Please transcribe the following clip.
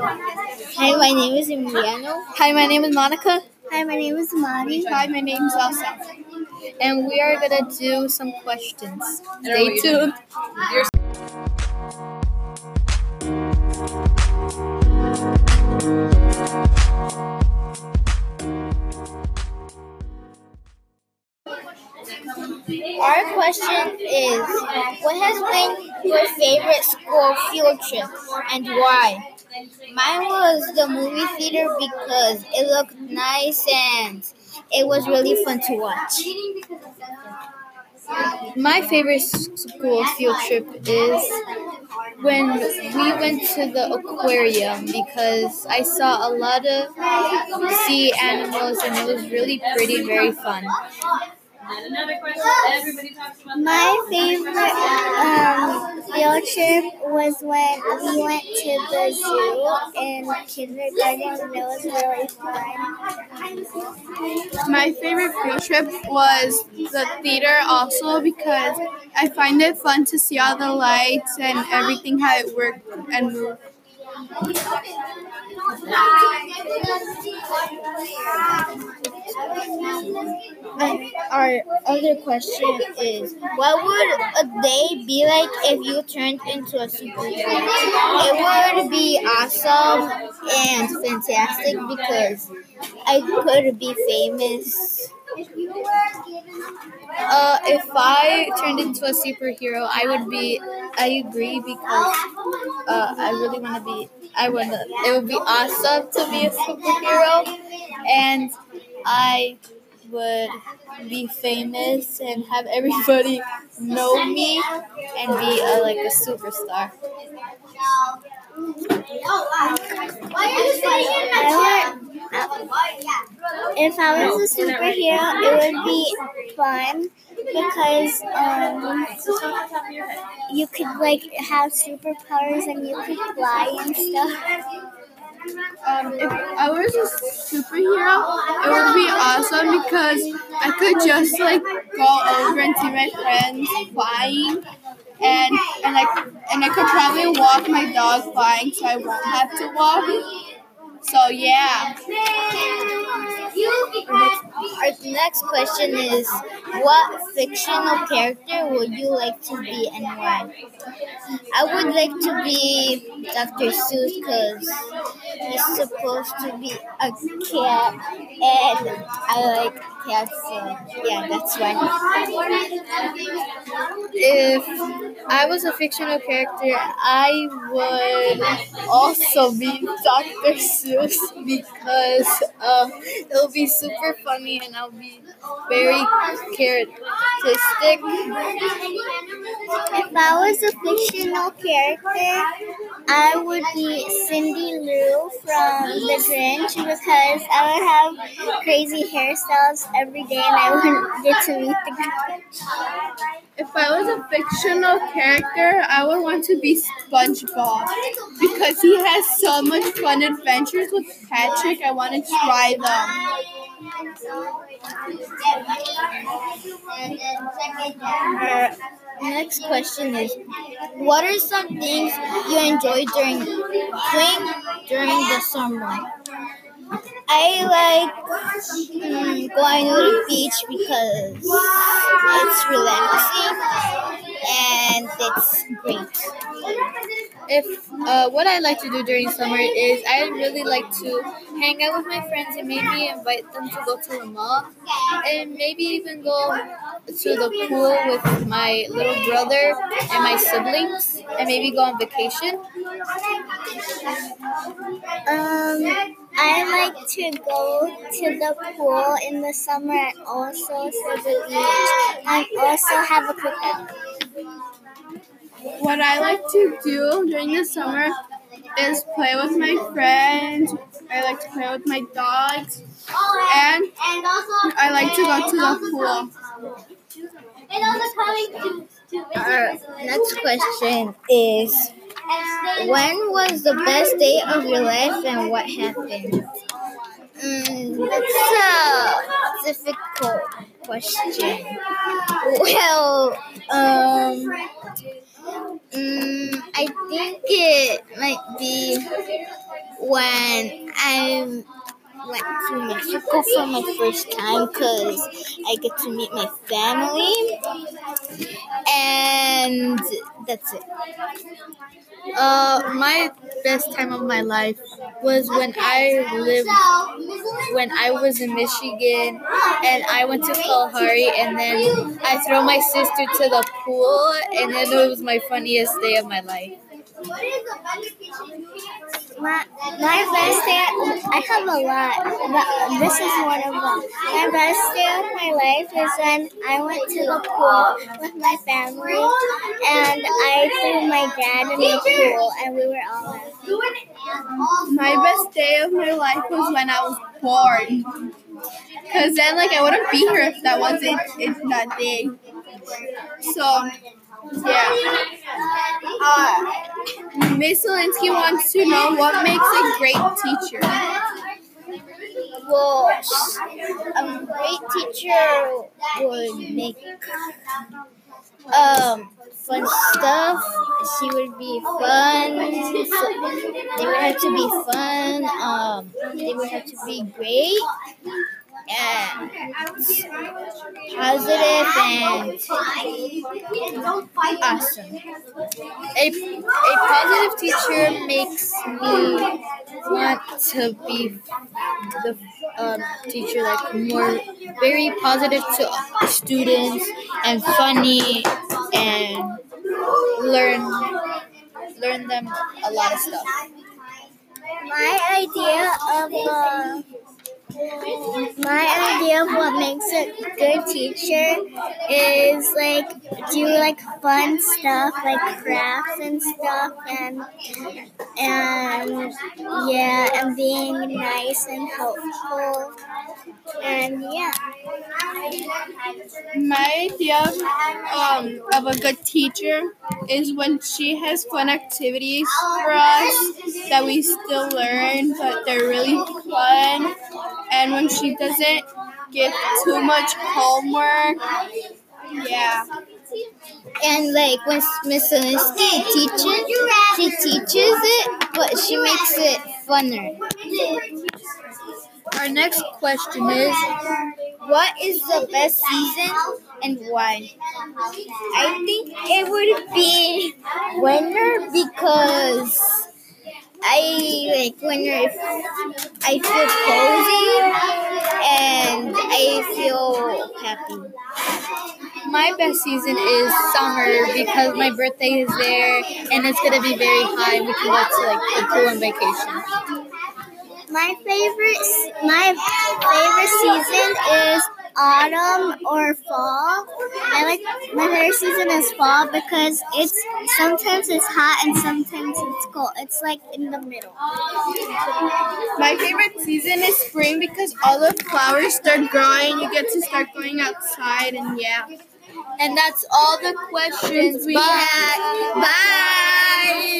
Hi, my name is Emiliano. Hi, my name is Monica. Hi, my name is Mari. Hi, my name is Elsa. And we are going to do some questions. Stay tuned. Our question is, what has been your favorite school field trip and why? Mine was the movie theater because it looked nice and it was really fun to watch. My favorite school field trip is when we went to the aquarium because I saw a lot of sea animals and it was really pretty and very fun. My favorite field trip was when we went to the zoo in kindergarten, and it was really fun. My favorite field trip was the theater also because I find it fun to see all the lights and everything, how it worked and moved. And our other question is, what would a day be like if you turned into a superhero? It would be awesome and fantastic because I could be famous. If I turned into a superhero, I agree because I really want to be. It would be awesome to be a superhero, and I would be famous and have everybody know me and be like a superstar. If I was a superhero, it would be fun because you could have superpowers and you could fly and stuff. If I was a superhero, it would be awesome because I could just go over and see my friends flying, and I could probably walk my dog flying, so I won't have to walk. So, yeah. Our next question is, what fictional character would you like to be and why? I would like to be Dr. Seuss because he's supposed to be a cat and I like cats, so yeah, that's why. If I was a fictional character, I would also be Dr. Seuss because it'll be super funny and I'll be very characteristic. If I was a fictional character, I would be Cindy Lou from The Grinch because I would have crazy hairstyles every day and I would get to meet the Grinch. If I was a fictional character, I would want to be SpongeBob because he has so much fun adventures with Patrick. I want to try them. Our next question is, what are some things you enjoy doing during the summer? I going to the beach because it's relaxing and it's great. If what I like to do during summer is I really like to hang out with my friends and maybe invite them to go to the mall and maybe even go to the pool with my little brother and my siblings and maybe go on vacation. I like to go to the pool in the summer and also to the beach and also have a cookout. What I like to do during the summer is play with my friends. I like to play with my dogs and I like to go to the pool. Our next question is, when was the best day of your life and what happened? That's a difficult question. Well, I think it might be when I went to Mexico for my first time because I get to meet my family, and that's it. My best time of my life was when I was in Michigan, and I went to Kalahari, and then I threw my sister to the pool, and then it was my funniest day of my life. My best day, I have a lot, but this is one of them. My best day of my life is when I went to the pool with my family, and I threw my dad in the pool, and we were all laughing. My best day of my life was when I was born, because then, I wouldn't be here if that wasn't, if that day. So, yeah. Ms. Linsky wants to know what makes a great teacher. Well, a great teacher would make fun stuff. She would be fun. They would have to be fun. They would have to be great. And positive and awesome. A positive teacher makes me want to be the teacher, more very positive to students and funny and learn them a lot of stuff. My idea of what makes a good teacher is do fun stuff, crafts and stuff, and being nice and helpful, and yeah. My idea of a good teacher is when she has fun activities for us that we still learn, but they're really fun. And when she doesn't give too much homework, yeah. And when Ms. Alistair teaches, she teaches it, but she makes it funner. Our next question is, what is the best season and why? I think it would be winter because I winter. I feel cozy and I feel happy. My best season is summer because my birthday is there and it's gonna be very high. We can go to the pool on vacation. My favorite season is autumn or fall. My favorite season is fall because sometimes it's hot and sometimes it's cold. It's in the middle. My favorite season is spring because all the flowers start growing. You get to start going outside, and yeah. And that's all the questions we had. Bye.